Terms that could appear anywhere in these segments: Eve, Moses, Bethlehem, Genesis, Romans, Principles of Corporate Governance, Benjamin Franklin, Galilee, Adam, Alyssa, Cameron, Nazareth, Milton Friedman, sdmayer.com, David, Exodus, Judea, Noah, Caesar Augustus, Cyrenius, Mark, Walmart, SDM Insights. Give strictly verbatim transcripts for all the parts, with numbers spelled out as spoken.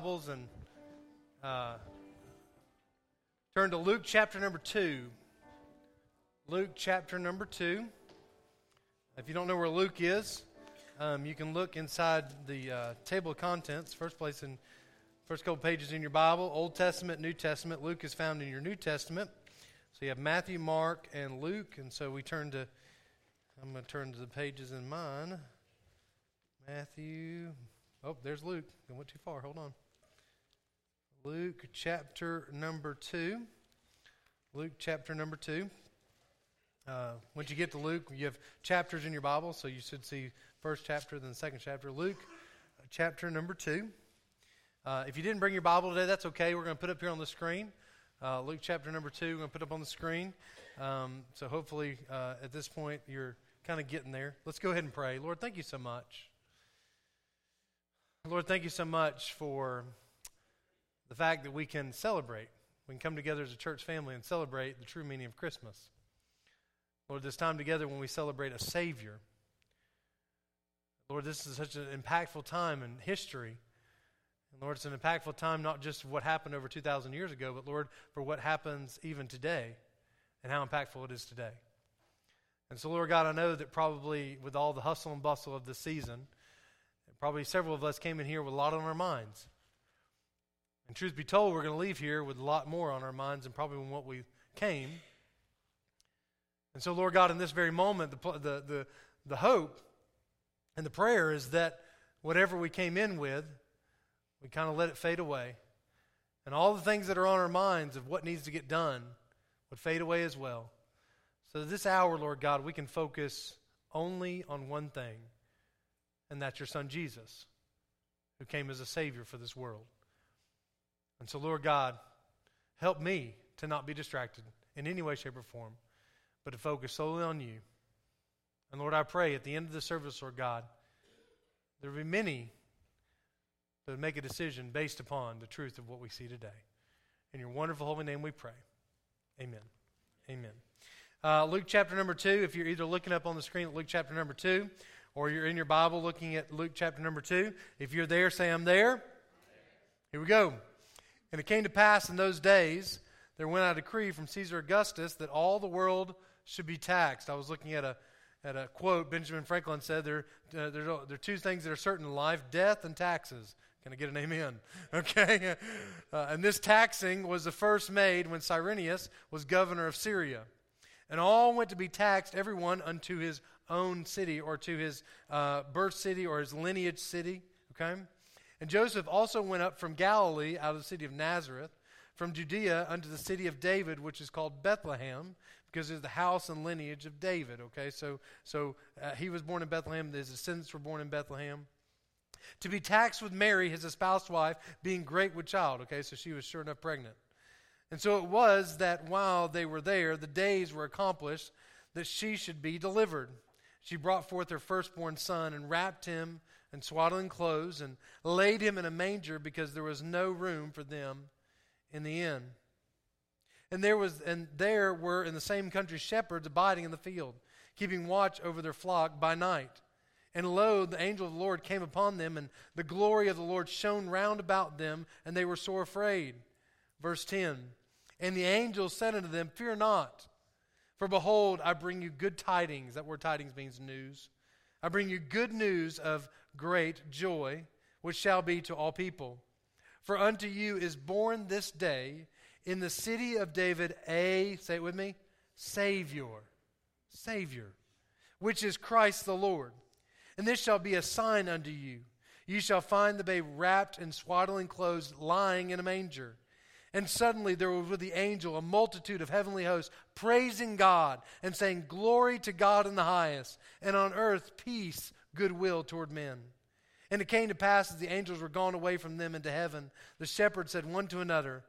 Bibles and uh, turn to Luke chapter number two. Luke chapter number two. If you don't know where Luke is, um, you can look inside the uh, table of contents. First place in first couple pages in your Bible, Old Testament, New Testament. Luke is found in your New Testament. So you have Matthew, Mark, and Luke. And so we turn to. I'm going to turn to the pages in mine. Matthew. Oh, there's Luke. I went too far. Hold on. Luke chapter number two. Luke chapter number two. Uh, once you get to Luke, you have chapters in your Bible, so you should see first chapter, then second chapter. Luke chapter number two. Uh, if you didn't bring your Bible today, that's okay. We're going to put up here on the screen. Uh, Luke chapter number two, we're going to put up on the screen. Um, so hopefully uh, at this point, you're kind of getting there. Let's go ahead and pray. Lord, thank you so much. Lord, thank you so much for the fact that we can celebrate. We can come together as a church family and celebrate the true meaning of Christmas. Lord, this time together when we celebrate a Savior. Lord, this is such an impactful time in history. And Lord, it's an impactful time not just what happened over two thousand years ago, but Lord, for what happens even today and how impactful it is today. And so, Lord God, I know that probably with all the hustle and bustle of this season, probably several of us came in here with a lot on our minds. And truth be told, we're going to leave here with a lot more on our minds than probably when what we came. And so, Lord God, in this very moment, the, the, the, the hope and the prayer is that whatever we came in with, we kind of let it fade away. And all the things that are on our minds of what needs to get done would fade away as well. So this hour, Lord God, we can focus only on one thing. And that's your son, Jesus, who came as a Savior for this world. And so, Lord God, help me to not be distracted in any way, shape, or form, but to focus solely on you. And, Lord, I pray at the end of the service, Lord God, there will be many that would make a decision based upon the truth of what we see today. In your wonderful holy name we pray. Amen. Amen. Uh, Luke chapter number two, if you're either looking up on the screen at Luke chapter number two, or you're in your Bible looking at Luke chapter number two. If you're there, say, I'm there. I'm there. Here we go. And it came to pass in those days, there went out a decree from Caesar Augustus that all the world should be taxed. I was looking at a at a quote. Benjamin Franklin said, there, uh, there, there are two things that are certain in life, death and taxes. Can I get an amen? Okay. Uh, and this taxing was the first made when Cyrenius was governor of Syria. And all went to be taxed, everyone unto his own city or to his uh, birth city or his lineage city, okay? And Joseph also went up from Galilee out of the city of Nazareth, from Judea unto the city of David, which is called Bethlehem, because it is the house and lineage of David, okay? So so uh, he was born in Bethlehem, his descendants were born in Bethlehem. To be taxed with Mary, his espoused wife, being great with child, okay? So she was sure enough pregnant. And so it was that while they were there, the days were accomplished that she should be delivered. She brought forth her firstborn son and wrapped him in swaddling clothes and laid him in a manger because there was no room for them in the inn. And there was, and there were in the same country shepherds abiding in the field, keeping watch over their flock by night. And lo, the angel of the Lord came upon them, and the glory of the Lord shone round about them, and they were sore afraid. Verse ten, and the angel said unto them, fear not, for behold, I bring you good tidings. That word tidings means news. I bring you good news of great joy, which shall be to all people. For unto you is born this day in the city of David a, say it with me, Savior, Savior, which is Christ the Lord. And this shall be a sign unto you. You shall find the babe wrapped in swaddling clothes, lying in a manger. And suddenly there was with the angel a multitude of heavenly hosts praising God and saying, glory to God in the highest, and on earth peace, goodwill toward men. And it came to pass as the angels were gone away from them into heaven, the shepherds said one to another,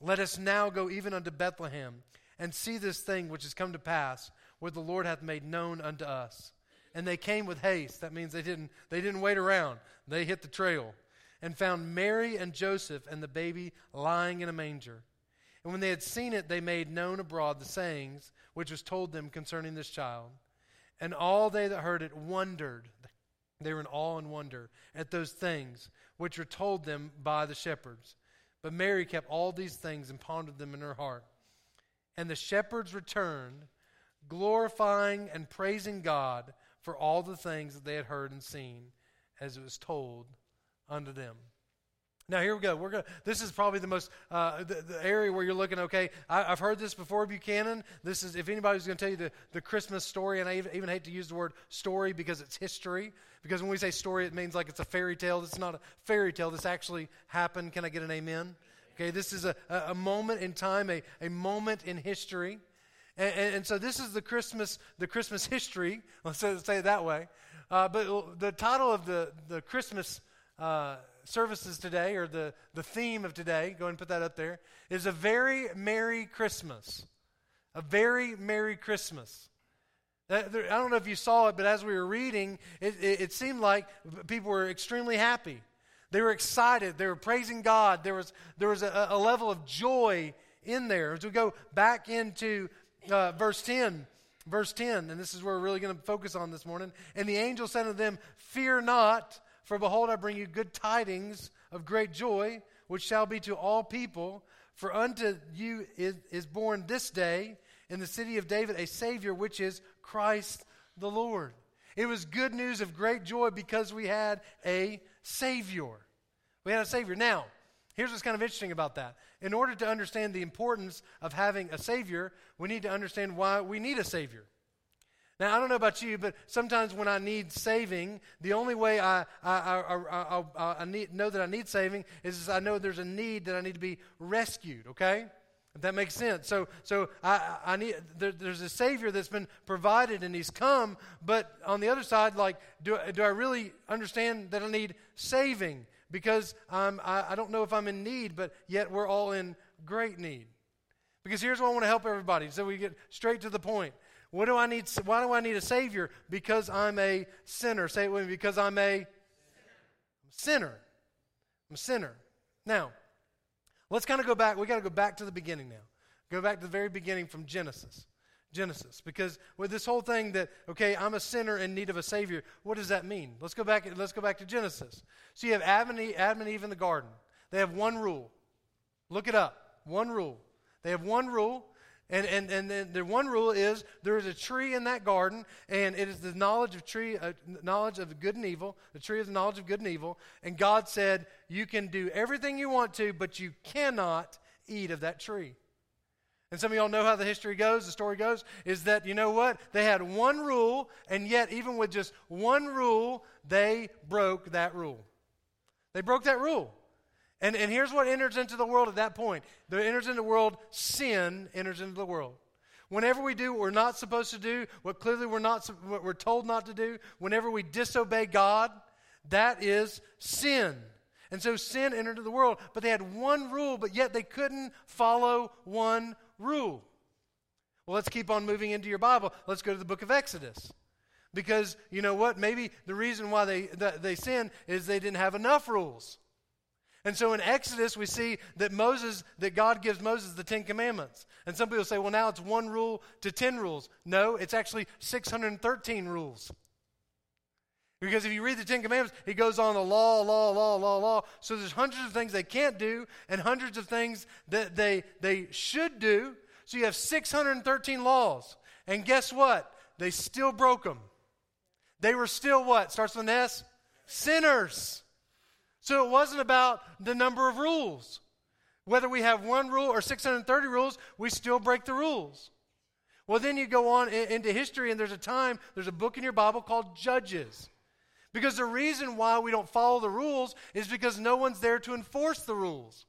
let us now go even unto Bethlehem and see this thing which has come to pass, where the Lord hath made known unto us. And they came with haste. That means they didn't, they didn't wait around. They hit the trail. And found Mary and Joseph and the baby lying in a manger. And when they had seen it, they made known abroad the sayings which was told them concerning this child. And all they that heard it wondered. They were in awe and wonder at those things which were told them by the shepherds. But Mary kept all these things and pondered them in her heart. And the shepherds returned, glorifying and praising God for all the things that they had heard and seen, as it was told unto them. Now here we go. We're going. This is probably the most uh, the, the area where you're looking. Okay, I, I've heard this before, Buchanan. This is if anybody's going to tell you the, the Christmas story, and I even, even hate to use the word story because it's history. Because when we say story, it means like it's a fairy tale. This is not a fairy tale. This actually happened. Can I get an amen? Okay, this is a, a moment in time, a, a moment in history, and, and, and so this is the Christmas the Christmas history. Let's say, let's say it that way. Uh, but the title of the the Christmas. Uh, services today, or the, the theme of today, go ahead and put that up there, is a very merry Christmas. A very merry Christmas. That, there, I don't know if you saw it, but as we were reading, it, it, it seemed like people were extremely happy. They were excited. They were praising God. There was there was a, a level of joy in there. As we go back into uh, verse ten, verse ten, and this is where we're really going to focus on this morning. And the angel said to them, "Fear not, for behold, I bring you good tidings of great joy, which shall be to all people. For unto you is, is born this day in the city of David a Savior, which is Christ the Lord." It was good news of great joy because we had a Savior. We had a Savior. Now, here's what's kind of interesting about that. In order to understand the importance of having a Savior, we need to understand why we need a Savior. Now, I don't know about you, but sometimes when I need saving, the only way I I, I, I, I, I need, know that I need saving is I know there's a need that I need to be rescued, okay? If that makes sense. So so I, I need there, there's a Savior that's been provided and He's come, but on the other side, like, do, do I really understand that I need saving? Because I'm, I, I don't know if I'm in need, but yet we're all in great need. Because here's what I want to help everybody, so we get straight to the point. What do I need? Why do I need a Savior? Because I'm a sinner. Say it with me. Because I'm a sinner. I'm a sinner. Now, let's kind of go back. We got to go back to the beginning now. Go back to the very beginning from Genesis. Genesis. Because with this whole thing that, okay, I'm a sinner in need of a Savior, what does that mean? Let's go back, let's go back to Genesis. So you have Adam and Eve, Adam and Eve in the garden. They have one rule. Look it up. One rule. They have one rule. And and and then the one rule is there is a tree in that garden, and it is the knowledge of tree, uh, knowledge of good and evil. The tree is the knowledge of good and evil. And God said, "You can do everything you want to, but you cannot eat of that tree." And some of y'all know how the history goes. The story goes is that, you know what, they had one rule, and yet even with just one rule, they broke that rule. They broke that rule. And and here's what enters into the world at that point. That enters into the world, sin enters into the world. Whenever we do what we're not supposed to do, what clearly we're not, what we're told not to do, whenever we disobey God, that is sin. And so sin entered into the world. But they had one rule, but yet they couldn't follow one rule. Well, let's keep on moving into your Bible. Let's go to the book of Exodus. Because, you know what, maybe the reason why they the, they sinned is they didn't have enough rules. And so in Exodus, we see that Moses, that God gives Moses the Ten Commandments. And some people say, well, now it's one rule to ten rules. No, it's actually six hundred thirteen rules. Because if you read the Ten Commandments, he goes on the law, law, law, law, law. So there's hundreds of things they can't do and hundreds of things that they, they should do. So you have six hundred thirteen laws. And guess what? They still broke them. They were still what? Starts with an S? Sinners. So it wasn't about the number of rules. Whether we have one rule or six hundred thirty rules, we still break the rules. Well, then you go on into history, and there's a time, there's a book in your Bible called Judges. Because the reason why we don't follow the rules is because no one's there to enforce the rules.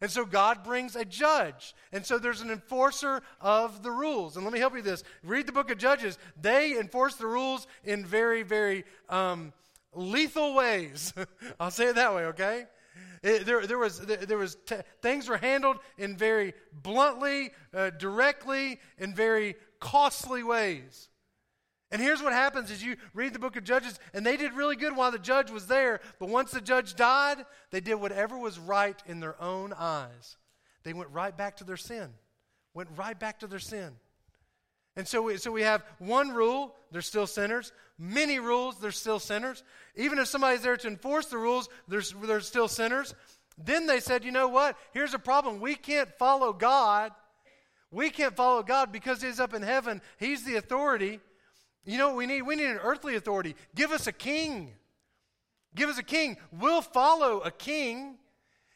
And so God brings a judge. And so there's an enforcer of the rules. And let me help you with this. Read the book of Judges. They enforce the rules in very, very... Um, lethal ways. I'll say it that way, okay? It, there, there was, there, there was t- things were handled in very bluntly, uh, directly, in very costly ways. And here's what happens is you read the book of Judges, and they did really good while the judge was there, but once the judge died, they did whatever was right in their own eyes. They went right back to their sin. Went right back to their sin. And so we, so we have one rule, they're still sinners. Many rules, they're still sinners. Even if somebody's there to enforce the rules, they're, they're still sinners. Then they said, you know what? Here's a problem. We can't follow God. We can't follow God because he's up in heaven. He's the authority. You know what we need? We need an earthly authority. Give us a king. Give us a king. We'll follow a king.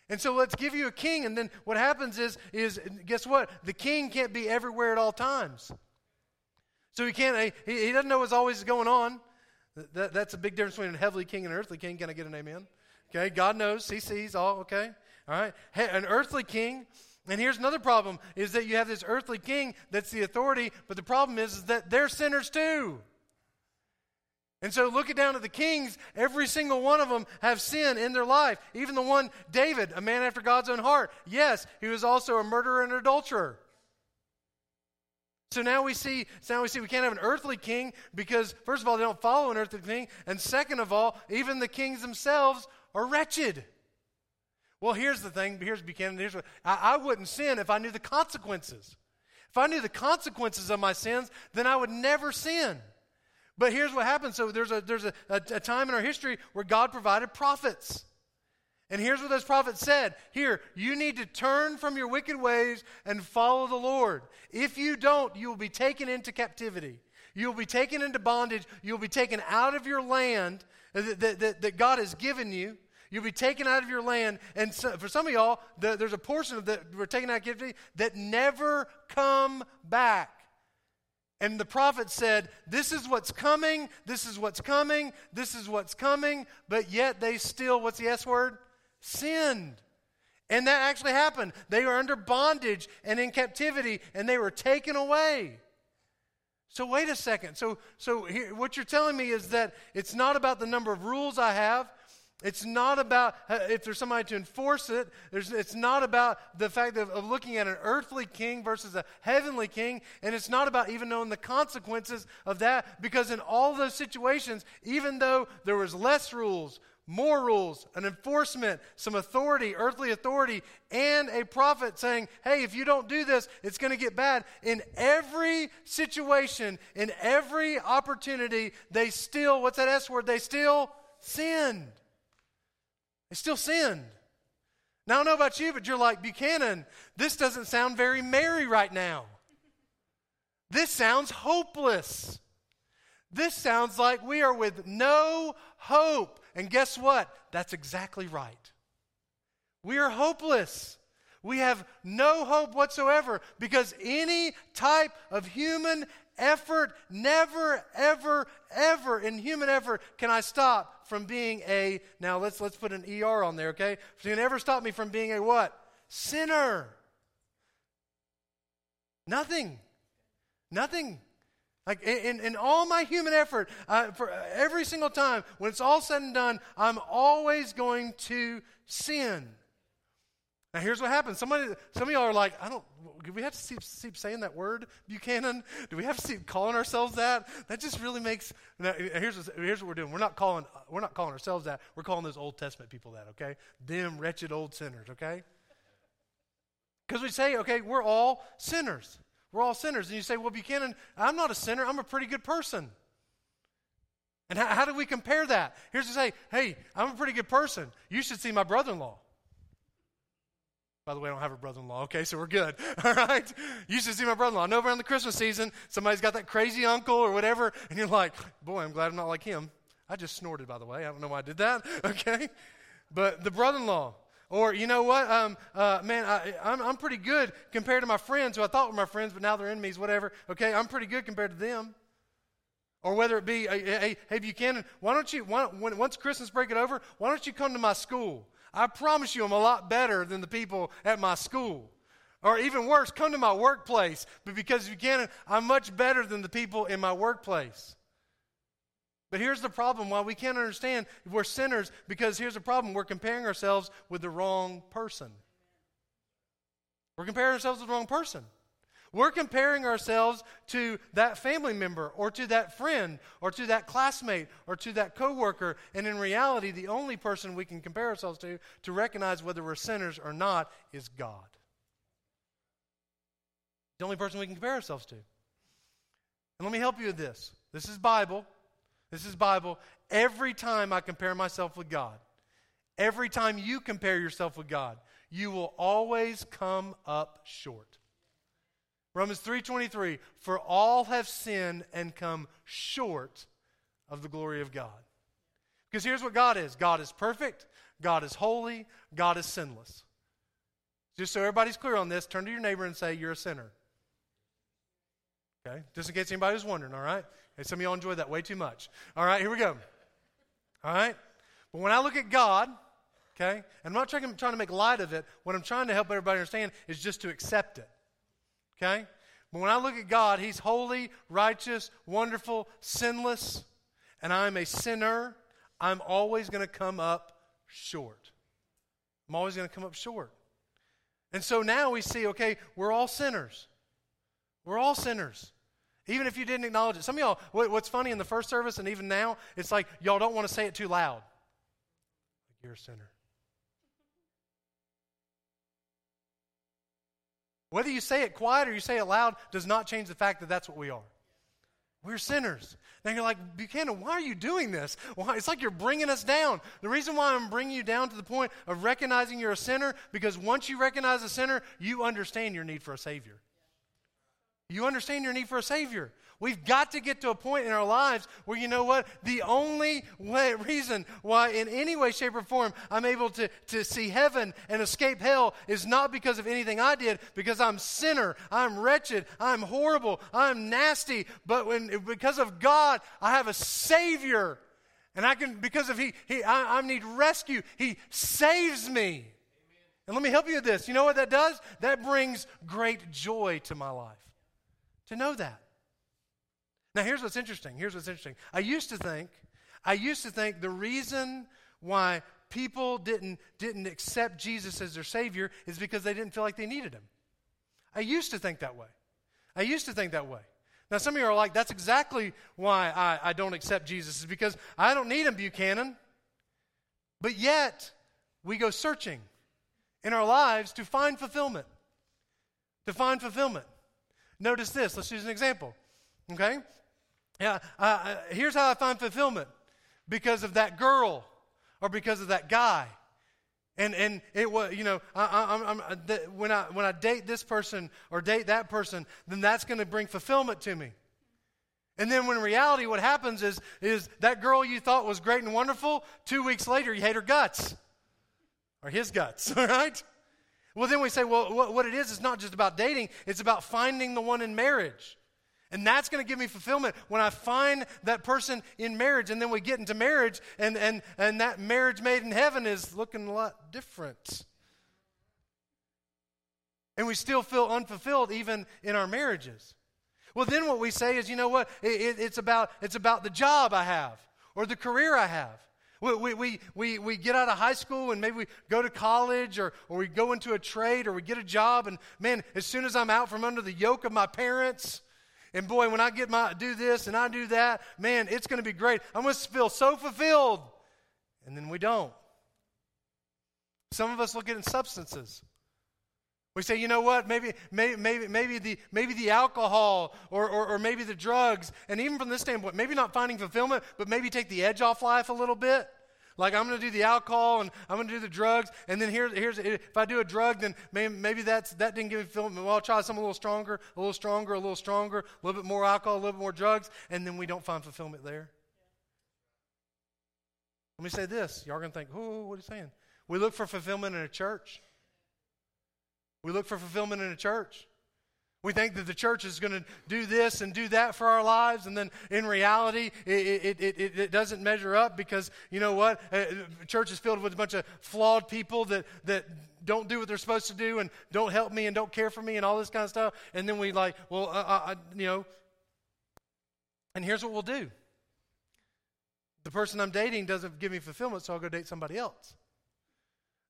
And so let's give you a king. And then what happens is, is guess what? The king can't be everywhere at all times. So he can't, he, he doesn't know what's always going on. That, that's a big difference between a heavenly king and an earthly king. Can I get an amen? Okay, God knows. He sees all, okay? All right, hey, an earthly king. And here's another problem, is that you have this earthly king that's the authority, but the problem is, is that they're sinners too. And so look it down at the kings. Every single one of them have sin in their life. Even the one, David, a man after God's own heart. Yes, he was also a murderer and adulterer. So now we see, so now we see we can't have an earthly king because, first of all, they don't follow an earthly king. And second of all, even the kings themselves are wretched. Well, here's the thing. Here's Buchanan. Here's what, I, I wouldn't sin if I knew the consequences. If I knew the consequences of my sins, then I would never sin. But here's what happens. So there's a there's a, a, a time in our history where God provided prophets. And here's what those prophets said. Here, you need to turn from your wicked ways and follow the Lord. If you don't, you'll be taken into captivity. You'll be taken into bondage. You'll be taken out of your land that, that, that, that God has given you. You'll be taken out of your land. And so, for some of y'all, the, there's a portion of that we're taken out of captivity that never come back. And the prophet said, this is what's coming, this is what's coming, this is what's coming, but yet they still, what's the S word? Sinned. And that actually happened. They were under bondage and in captivity, and they were taken away. So wait a second. So, so here, what you're telling me is that it's not about the number of rules I have. It's not about if there's somebody to enforce it. There's, it's not about the fact of, of looking at an earthly king versus a heavenly king. And it's not about even knowing the consequences of that. Because in all those situations, even though there was less rules, more rules, an enforcement, some authority, earthly authority, and a prophet saying, hey, if you don't do this, it's going to get bad. In every situation, in every opportunity, they still, what's that S word? They still sinned. They still sinned. Now, I don't know about you, but you're like, Buchanan, this doesn't sound very merry right now. This sounds hopeless. This sounds like we are with no hope. And guess what? That's exactly right. We are hopeless. We have no hope whatsoever because any type of human effort, never, ever, ever in human effort can I stop from being a, now let's let's put an E R on there, okay? So you can never stop me from being a what? Sinner. Nothing. Nothing. Like in, in all my human effort, uh, for every single time, when it's all said and done, I'm always going to sin. Now, here's what happens. Somebody, some of y'all are like, I don't, do we have to keep, keep saying that word, Buchanan? Do we have to keep calling ourselves that? That just really makes, now, here's, what, here's what we're doing. We're not calling We're not calling ourselves that. We're calling those Old Testament people that, okay? Them wretched old sinners, okay? Because we say, okay, we're all sinners. We're all sinners. And you say, well, Buchanan, I'm not a sinner. I'm a pretty good person. And how, how do we compare that? Here's to say, hey, I'm a pretty good person. You should see my brother-in-law. By the way, I don't have a brother-in-law. Okay, so we're good. All right? You should see my brother-in-law. I know around the Christmas season, somebody's got that crazy uncle or whatever, and you're like, boy, I'm glad I'm not like him. I just snorted, by the way. I don't know why I did that. Okay? But the brother-in-law. Or, you know what? Um, uh, man, I, I'm, I'm pretty good compared to my friends who I thought were my friends, but now they're enemies, whatever. Okay? I'm pretty good compared to them. Or whether it be, hey, hey Buchanan, why don't you, why, when, once Christmas break it over, why don't you come to my school? I promise you I'm a lot better than the people at my school. Or even worse, come to my workplace. But because you can't, I'm much better than the people in my workplace. But here's the problem. Why we can't understand we're sinners, because here's the problem. We're comparing ourselves with the wrong person. We're comparing ourselves with the wrong person. We're comparing ourselves to that family member or to that friend or to that classmate or to that coworker. And in reality, the only person we can compare ourselves to to recognize whether we're sinners or not is God. The only person we can compare ourselves to. And let me help you with this. This is Bible. This is Bible. Every time I compare myself with God, every time you compare yourself with God, you will always come up short. Romans three twenty-three, for all have sinned and come short of the glory of God. Because here's what God is. God is perfect. God is holy. God is sinless. Just so everybody's clear on this, turn to your neighbor and say, you're a sinner. Okay? Just in case anybody was wondering, all right? Hey, some of y'all enjoyed that way too much. All right, here we go. All right? But when I look at God, okay, and I'm not trying, trying to make light of it. What I'm trying to help everybody understand is just to accept it. Okay? But when I look at God, He's holy, righteous, wonderful, sinless, and I'm a sinner. I'm always going to come up short. I'm always going to come up short. And so now we see, okay, we're all sinners. We're all sinners. Even if you didn't acknowledge it. Some of y'all, what's funny in the first service and even now, it's like y'all don't want to say it too loud. Like, you're a sinner. Whether you say it quiet or you say it loud does not change the fact that that's what we are. We're sinners. Now you're like, Buchanan, why are you doing this? Why? It's like you're bringing us down. The reason why I'm bringing you down to the point of recognizing you're a sinner, because once you recognize a sinner, you understand your need for a Savior. You understand your need for a Savior. We've got to get to a point in our lives where, you know what, the only way, reason why in any way, shape, or form I'm able to, to see heaven and escape hell is not because of anything I did, because I'm sinner, I'm wretched, I'm horrible, I'm nasty, but when because of God, I have a Savior, and I can, because of He, he I, I need rescue, He saves me. Amen. And let me help you with this. You know what that does? That brings great joy to my life, to know that. Now, here's what's interesting. Here's what's interesting. I used to think, I used to think the reason why people didn't, didn't accept Jesus as their Savior is because they didn't feel like they needed Him. I used to think that way. I used to think that way. Now, some of you are like, that's exactly why I, I don't accept Jesus, is because I don't need Him, Buchanan. But yet, we go searching in our lives to find fulfillment. To find fulfillment. Notice this. Let's use an example. Okay? Yeah, uh, here's how I find fulfillment. Because of that girl or because of that guy. And and it was, you know, I, I, I'm, I'm, th- when I when I date this person or date that person, then that's going to bring fulfillment to me. And then when in reality what happens is, is that girl you thought was great and wonderful, two weeks later you hate her guts. Or his guts, all right? Well, then we say, well, what, what it is, it's not just about dating. It's about finding the one in marriage. And that's going to give me fulfillment when I find that person in marriage. And then we get into marriage, and, and, and that marriage made in heaven is looking a lot different. And we still feel unfulfilled even in our marriages. Well, then what we say is, you know what, it, it, it's about it's about the job I have or the career I have. We, we we we we get out of high school and maybe we go to college or, or we go into a trade or we get a job, and man, as soon as I'm out from under the yoke of my parents, and boy, when I get my do this and I do that, man, it's going to be great. I'm going to feel so fulfilled. And then we don't. Some of us look at substances. We say, you know what, maybe maybe maybe maybe the maybe the alcohol or, or or maybe the drugs, and even from this standpoint, maybe not finding fulfillment, but maybe take the edge off life a little bit. Like, I'm going to do the alcohol and I'm going to do the drugs, and then here, here's if I do a drug, then maybe, maybe that's that didn't give me fulfillment. Well, I'll try something a little stronger, a little stronger, a little stronger, a little bit more alcohol, a little bit more drugs, and then we don't find fulfillment there. Let me say this. Y'all are going to think, oh, what are you saying? We look for fulfillment in a church. We look for fulfillment in a church. We think that the church is going to do this and do that for our lives, and then in reality, it, it, it, it doesn't measure up because, you know what, the church is filled with a bunch of flawed people that, that don't do what they're supposed to do and don't help me and don't care for me and all this kind of stuff, and then we like, well, I, I, you know, and here's what we'll do. The person I'm dating doesn't give me fulfillment, so I'll go date somebody else.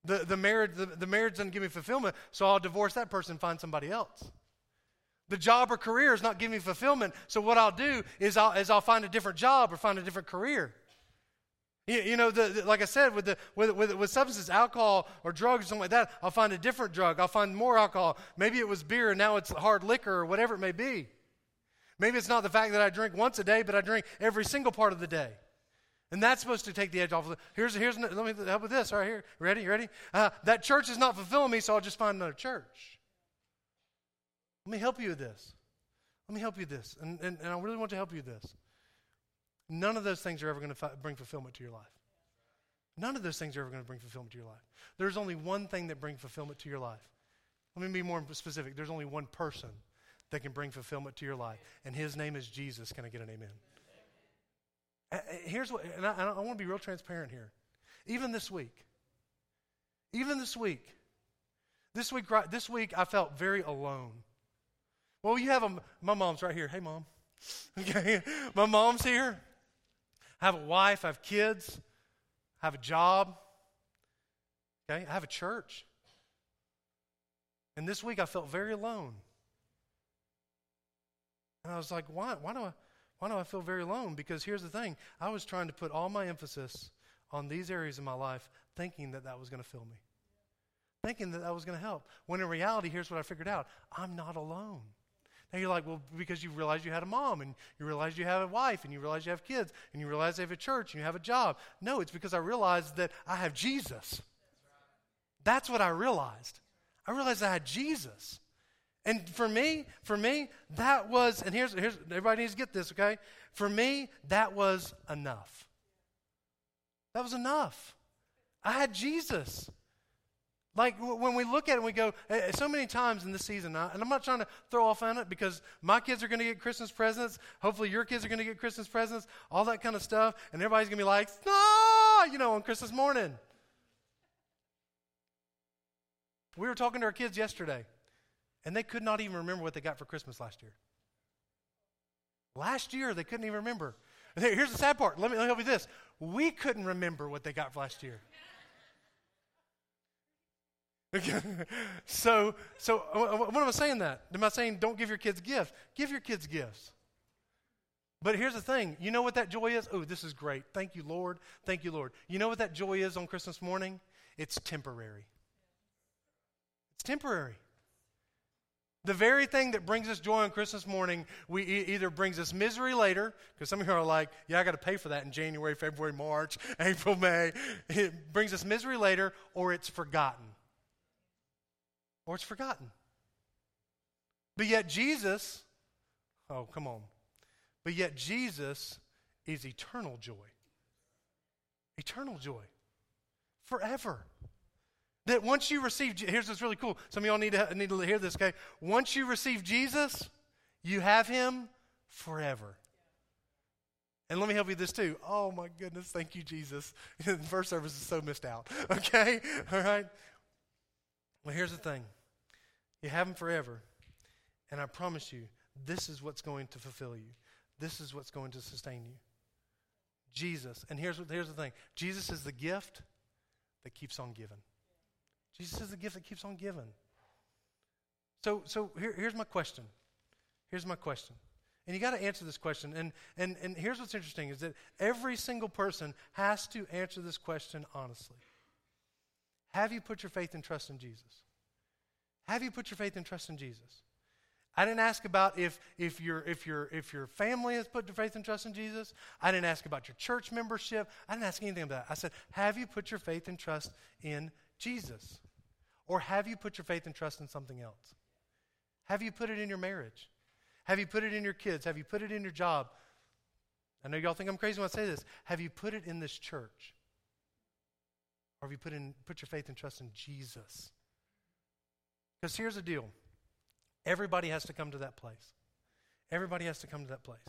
The the marriage the, the marriage doesn't give me fulfillment, so I'll divorce that person and find somebody else. The job or career is not giving me fulfillment, so what I'll do is I'll is I'll find a different job or find a different career. You, you know, the, the, like I said, with the with with with substances, alcohol or drugs, something like that, I'll find a different drug. I'll find more alcohol. Maybe it was beer, and now it's hard liquor or whatever it may be. Maybe it's not the fact that I drink once a day, but I drink every single part of the day. And that's supposed to take the edge off. Here's, here's, let me help with this right here. Ready, ready? Uh, that church is not fulfilling me, so I'll just find another church. Let me help you with this. Let me help you with this. And, and, and I really want to help you with this. None of those things are ever going to fi- bring fulfillment to your life. None of those things are ever going to bring fulfillment to your life. There's only one thing that brings fulfillment to your life. Let me be more specific. There's only one person that can bring fulfillment to your life, and his name is Jesus. Can I get an amen? Uh, here's what, and I, I want to be real transparent here. Even this week, even this week, this week, right, this week, I felt very alone. Well, you have a, my mom's right here. Hey, mom. Okay, my mom's here. I have a wife. I have kids. I have a job. Okay, I have a church. And this week, I felt very alone. And I was like, why? Why do I? Why do I feel very alone? Because here's the thing. I was trying to put all my emphasis on these areas of my life, thinking that that was going to fill me, thinking that that was going to help. When in reality, here's what I figured out. I'm not alone. Now you're like, well, because you realize you had a mom, and you realize you have a wife, and you realize you have kids, and you realize they have a church, and you have a job. No, it's because I realized that I have Jesus. That's what I realized. I realized I had Jesus. And for me, for me, that was, and here's, here's, everybody needs to get this, okay? For me, that was enough. That was enough. I had Jesus. Like w- when we look at it and we go, uh, so many times in this season, I, and I'm not trying to throw off on it because my kids are going to get Christmas presents. Hopefully your kids are going to get Christmas presents, all that kind of stuff. And everybody's going to be like, no, you know, on Christmas morning. We were talking to our kids yesterday. And they could not even remember what they got for Christmas last year. Last year, they couldn't even remember. And here's the sad part. Let me, let me help you with this. We couldn't remember what they got for last year. Okay. So, so what am I saying that? Am I saying don't give your kids gifts? Give your kids gifts. But here's the thing. You know what that joy is? Oh, this is great. Thank you, Lord. Thank you, Lord. You know what that joy is on Christmas morning? It's temporary. It's temporary. The very thing that brings us joy on Christmas morning, we e- either brings us misery later, because some of you are like, yeah, I got to pay for that in January, February, March, April, May. It brings us misery later, or it's forgotten. Or it's forgotten. But yet Jesus, oh, come on. But yet Jesus is eternal joy. Eternal joy. Forever. That once you receive, here's what's really cool. Some of y'all need to, need to hear this, okay? Once you receive Jesus, you have him forever. And let me help you with this too. Oh my goodness, thank you, Jesus. The first service is so missed out, okay? All right? Well, here's the thing. You have him forever. And I promise you, this is what's going to fulfill you. This is what's going to sustain you. Jesus. And here's what, here's the thing. Jesus is the gift that keeps on giving. Jesus is the gift that keeps on giving. So so here, here's my question. Here's my question. And you got to answer this question. And, and and here's what's interesting is that every single person has to answer this question honestly. Have you put your faith and trust in Jesus? Have you put your faith and trust in Jesus? I didn't ask about if if your if your if your family has put their faith and trust in Jesus. I didn't ask about your church membership. I didn't ask anything about that. I said, have you put your faith and trust in Jesus? Or have you put your faith and trust in something else? Have you put it in your marriage? Have you put it in your kids? Have you put it in your job? I know y'all think I'm crazy when I say this. Have you put it in this church? Or have you put in put your faith and trust in Jesus? Because here's the deal. Everybody has to come to that place. Everybody has to come to that place.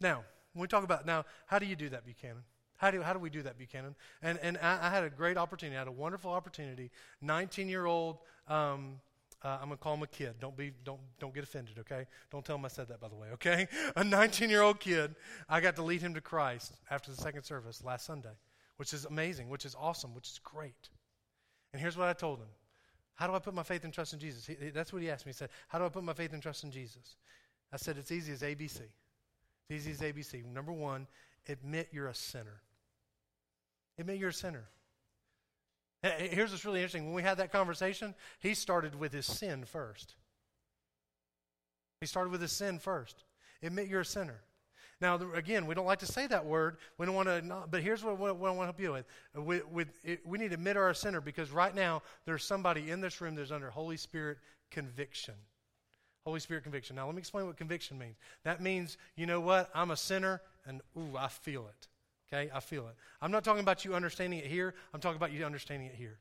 Now, when we talk about, now, how do you do that, Buchanan? How do, how do we do that, Buchanan? And and I, I had a great opportunity. I had a wonderful opportunity. nineteen-year-old, um, uh, I'm going to call him a kid. Don't be don't don't get offended, okay? Don't tell him I said that, by the way, okay? A nineteen-year-old kid, I got to lead him to Christ after the second service last Sunday, which is amazing, which is awesome, which is great. And here's what I told him. How do I put my faith and trust in Jesus? He, that's what he asked me. He said, how do I put my faith and trust in Jesus? I said, it's easy as A B C. It's easy as A B C. Number one, admit you're a sinner. Admit you're a sinner. Here's what's really interesting. When we had that conversation, he started with his sin first. He started with his sin first. Admit you're a sinner. Now, again, we don't like to say that word. We don't want to, but here's what, what, what I want to help you with. We, with it, we need to admit our sinner, because right now there's somebody in this room that's under Holy Spirit conviction. Holy Spirit conviction. Now, let me explain what conviction means. That means, you know what, I'm a sinner, and ooh, I feel it. Okay, I feel it. I'm not talking about you understanding it here. I'm talking about you understanding it here.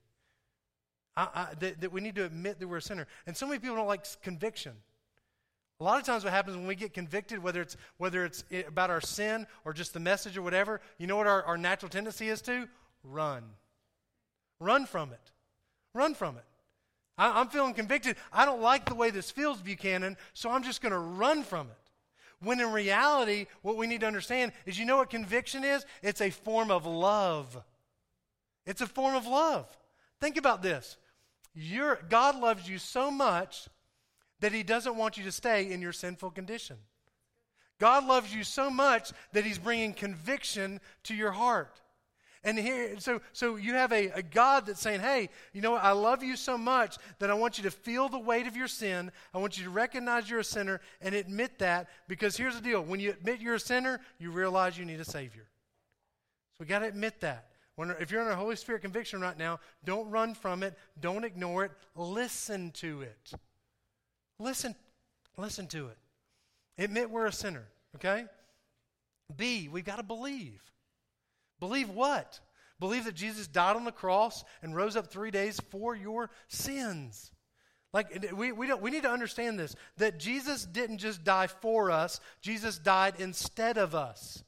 I, I, that, that we need to admit that we're a sinner. And so many people don't like conviction. A lot of times what happens when we get convicted, whether it's whether it's about our sin or just the message or whatever, you know what our, our natural tendency is to? Run. Run from it. Run from it. I, I'm feeling convicted. I don't like the way this feels, Buchanan, so I'm just going to run from it. When in reality, what we need to understand is, you know what conviction is? It's a form of love. It's a form of love. Think about this. You're, God loves you so much that he doesn't want you to stay in your sinful condition. God loves you so much that he's bringing conviction to your heart. And here, so so you have a, a God that's saying, hey, you know what, I love you so much that I want you to feel the weight of your sin. I want you to recognize you're a sinner and admit that, because here's the deal. When you admit you're a sinner, you realize you need a Savior. So we got to admit that. When, if you're under Holy Spirit conviction right now, don't run from it. Don't ignore it. Listen to it. Listen, listen to it. Admit we're a sinner, okay? B, we've got to believe. Believe what? Believe that Jesus died on the cross and rose up three days for your sins. Like, we we don't we need to understand this, that Jesus didn't just die for us. Jesus died instead of us.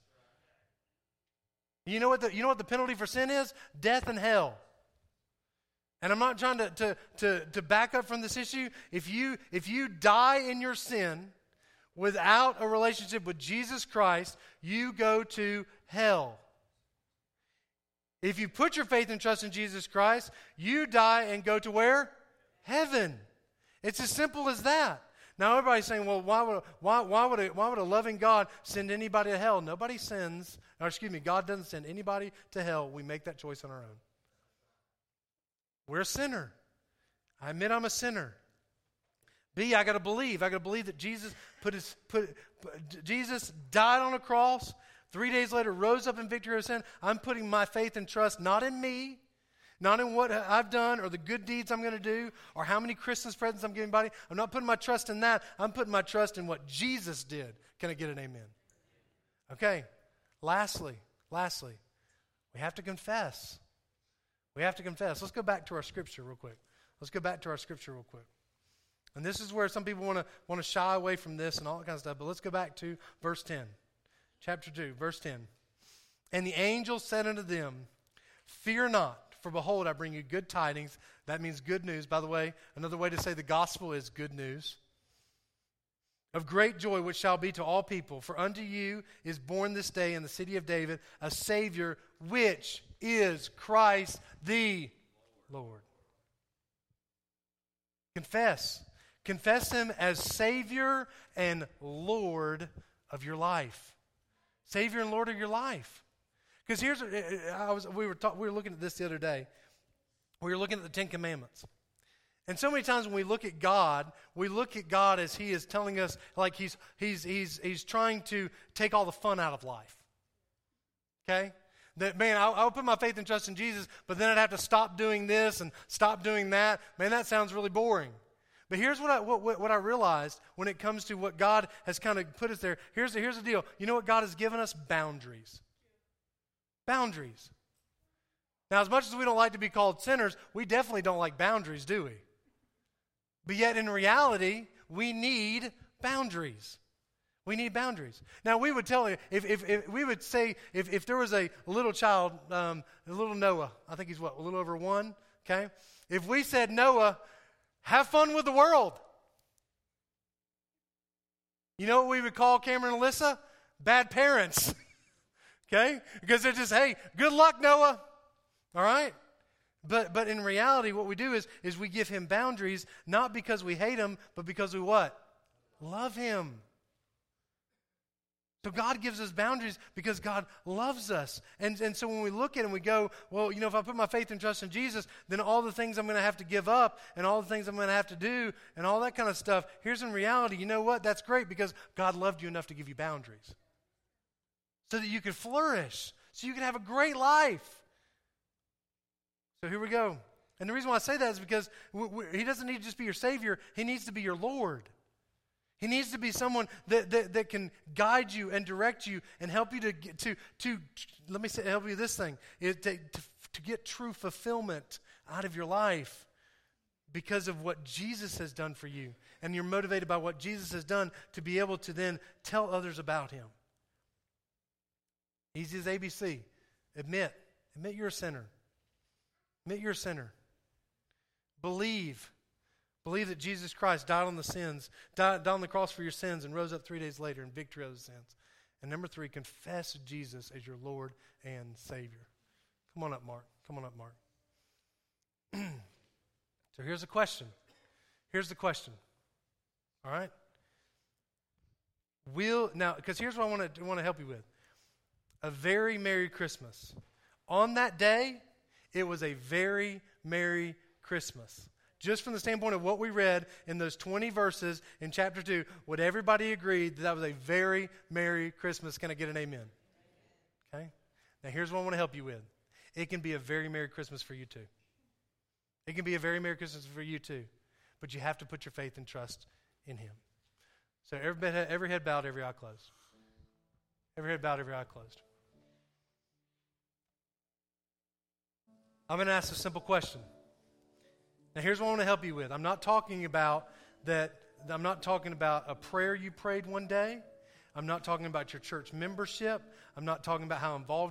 You know what the you know what the penalty for sin is? Death and hell. And I'm not trying to to to, to back up from this issue. If you if you die in your sin without a relationship with Jesus Christ, you go to hell. If you put your faith and trust in Jesus Christ, you die and go to where? Heaven. It's as simple as that. Now everybody's saying, well, why would why why would a, why would a loving God send anybody to hell? Nobody sends, or excuse me, God doesn't send anybody to hell. We make that choice on our own. We're a sinner. I admit I'm a sinner. B, I got to believe. I got to believe that Jesus put his put Jesus died on a cross. Three days later, rose up in victory of sin. I'm putting my faith and trust not in me, not in what I've done or the good deeds I'm going to do or how many Christmas presents I'm giving anybody. I'm not putting my trust in that. I'm putting my trust in what Jesus did. Can I get an amen? Okay. Lastly, lastly, we have to confess. We have to confess. Let's go back to our scripture real quick. Let's go back to our scripture real quick. And this is where some people want to want to shy away from this and all that kind of stuff. But let's go back to verse ten. Chapter two, verse ten. And the angel said unto them, fear not, for behold, I bring you good tidings. That means good news. By the way, another way to say the gospel is good news. Of great joy, which shall be to all people. For unto you is born this day in the city of David a Savior, which is Christ the Lord. Confess. Confess him as Savior and Lord of your life. Savior and Lord of your life. Because here's, I was, we were talk, we were looking at this the other day. We were looking at the Ten Commandments. And so many times when we look at God, we look at God as he is telling us, like he's he's he's he's trying to take all the fun out of life. Okay? That, man, I, I would put my faith and trust in Jesus, but then I'd have to stop doing this and stop doing that. Man, that sounds really boring. But here's what I what, what I realized when it comes to what God has kind of put us there. Here's the, here's the deal. You know what God has given us? Boundaries. Boundaries. Now, as much as we don't like to be called sinners, we definitely don't like boundaries, do we? But yet, in reality, we need boundaries. We need boundaries. Now, we would tell you, if if, if we would say, if, if there was a little child, um, a little Noah, I think he's what, a little over one, okay? If we said, Noah, have fun with the world. You know what we would call Cameron and Alyssa? Bad parents. Okay? Because they're just, hey, good luck, Noah. All right? But but in reality, what we do is, is we give him boundaries, not because we hate him, but because we what? Love him. So God gives us boundaries because God loves us. And, and so when we look at it and we go, well, you know, if I put my faith and trust in Jesus, then all the things I'm going to have to give up and all the things I'm going to have to do and all that kind of stuff, here's in reality, you know what? That's great because God loved you enough to give you boundaries so that you could flourish, so you could have a great life. So here we go. And the reason why I say that is because we, we, he doesn't need to just be your Savior. He needs to be your Lord. He needs to be someone that, that, that can guide you and direct you and help you to to to let me say help you this thing is to, to to get true fulfillment out of your life because of what Jesus has done for you, and you're motivated by what Jesus has done to be able to then tell others about Him. Easy as A B C. Admit, admit you're a sinner. Admit you're a sinner. Believe. Believe that Jesus Christ died on the sins, died, died on the cross for your sins, and rose up three days later in victory over the sins. And number three, confess Jesus as your Lord and Savior. Come on up, Mark. Come on up, Mark. So here's the question. Here's the question. All right? Will, now, because here's what I want to want to help you with. A very Merry Christmas. On that day, it was a very Merry Christmas. Just from the standpoint of what we read in those twenty verses in chapter two, would everybody agree that that was a very Merry Christmas? Can I get an amen? Okay. Now here's what I want to help you with. It can be a very Merry Christmas for you too. It can be a very Merry Christmas for you too. But you have to put your faith and trust in Him. So every, every head bowed, every eye closed. Every head bowed, every eye closed. I'm going to ask a simple question. Now, here's what I want to help you with. I'm not talking about that. I'm not talking about a prayer you prayed one day. I'm not talking about your church membership. I'm not talking about how involved